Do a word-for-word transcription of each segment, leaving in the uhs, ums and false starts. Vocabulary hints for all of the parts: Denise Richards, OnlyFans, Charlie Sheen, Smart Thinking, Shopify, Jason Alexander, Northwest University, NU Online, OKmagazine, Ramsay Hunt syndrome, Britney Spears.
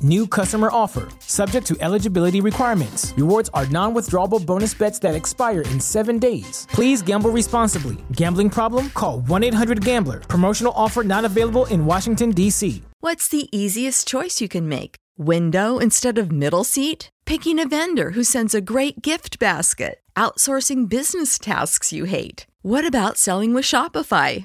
New customer offer. Subject to eligibility requirements. Rewards are non-withdrawable bonus bets that expire in seven days. Please gamble responsibly. Gambling problem? Call one eight hundred gambler. Promotional offer not available in Washington, D C. What's the easiest choice you can make? Window instead of middle seat? Picking a vendor who sends a great gift basket? Outsourcing business tasks you hate? What about selling with Shopify?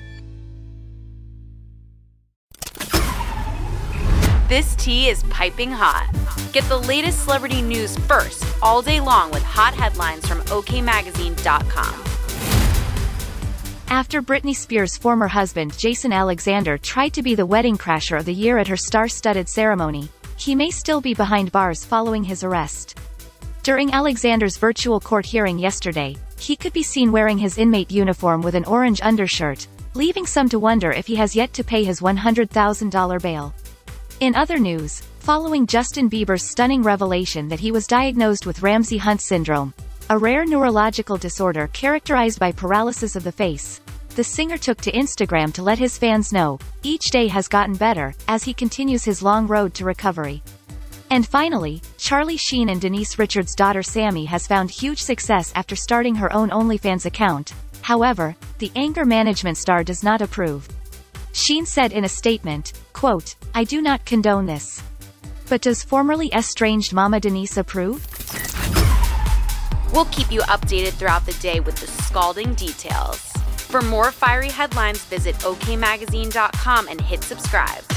This tea is piping hot. Get the latest celebrity news first all day long with hot headlines from O K magazine dot com. After Britney Spears' former husband Jason Alexander tried to be the wedding crasher of the year at her star-studded ceremony, he may still be behind bars following his arrest. During Alexander's virtual court hearing yesterday, he could be seen wearing his inmate uniform with an orange undershirt, leaving some to wonder if he has yet to pay his one hundred thousand dollars bail. In other news, following Justin Bieber's stunning revelation that he was diagnosed with Ramsay Hunt syndrome, a rare neurological disorder characterized by paralysis of the face, the singer took to Instagram to let his fans know, each day has gotten better, as he continues his long road to recovery. And finally, Charlie Sheen and Denise Richards' daughter Sammy has found huge success after starting her own OnlyFans account. However, the anger management star does not approve. Sheen said in a statement, quote, "I do not condone this. But does formerly estranged Mama Denise approve?" We'll keep you updated throughout the day with the scalding details. For more fiery headlines, visit O K magazine dot com and hit subscribe.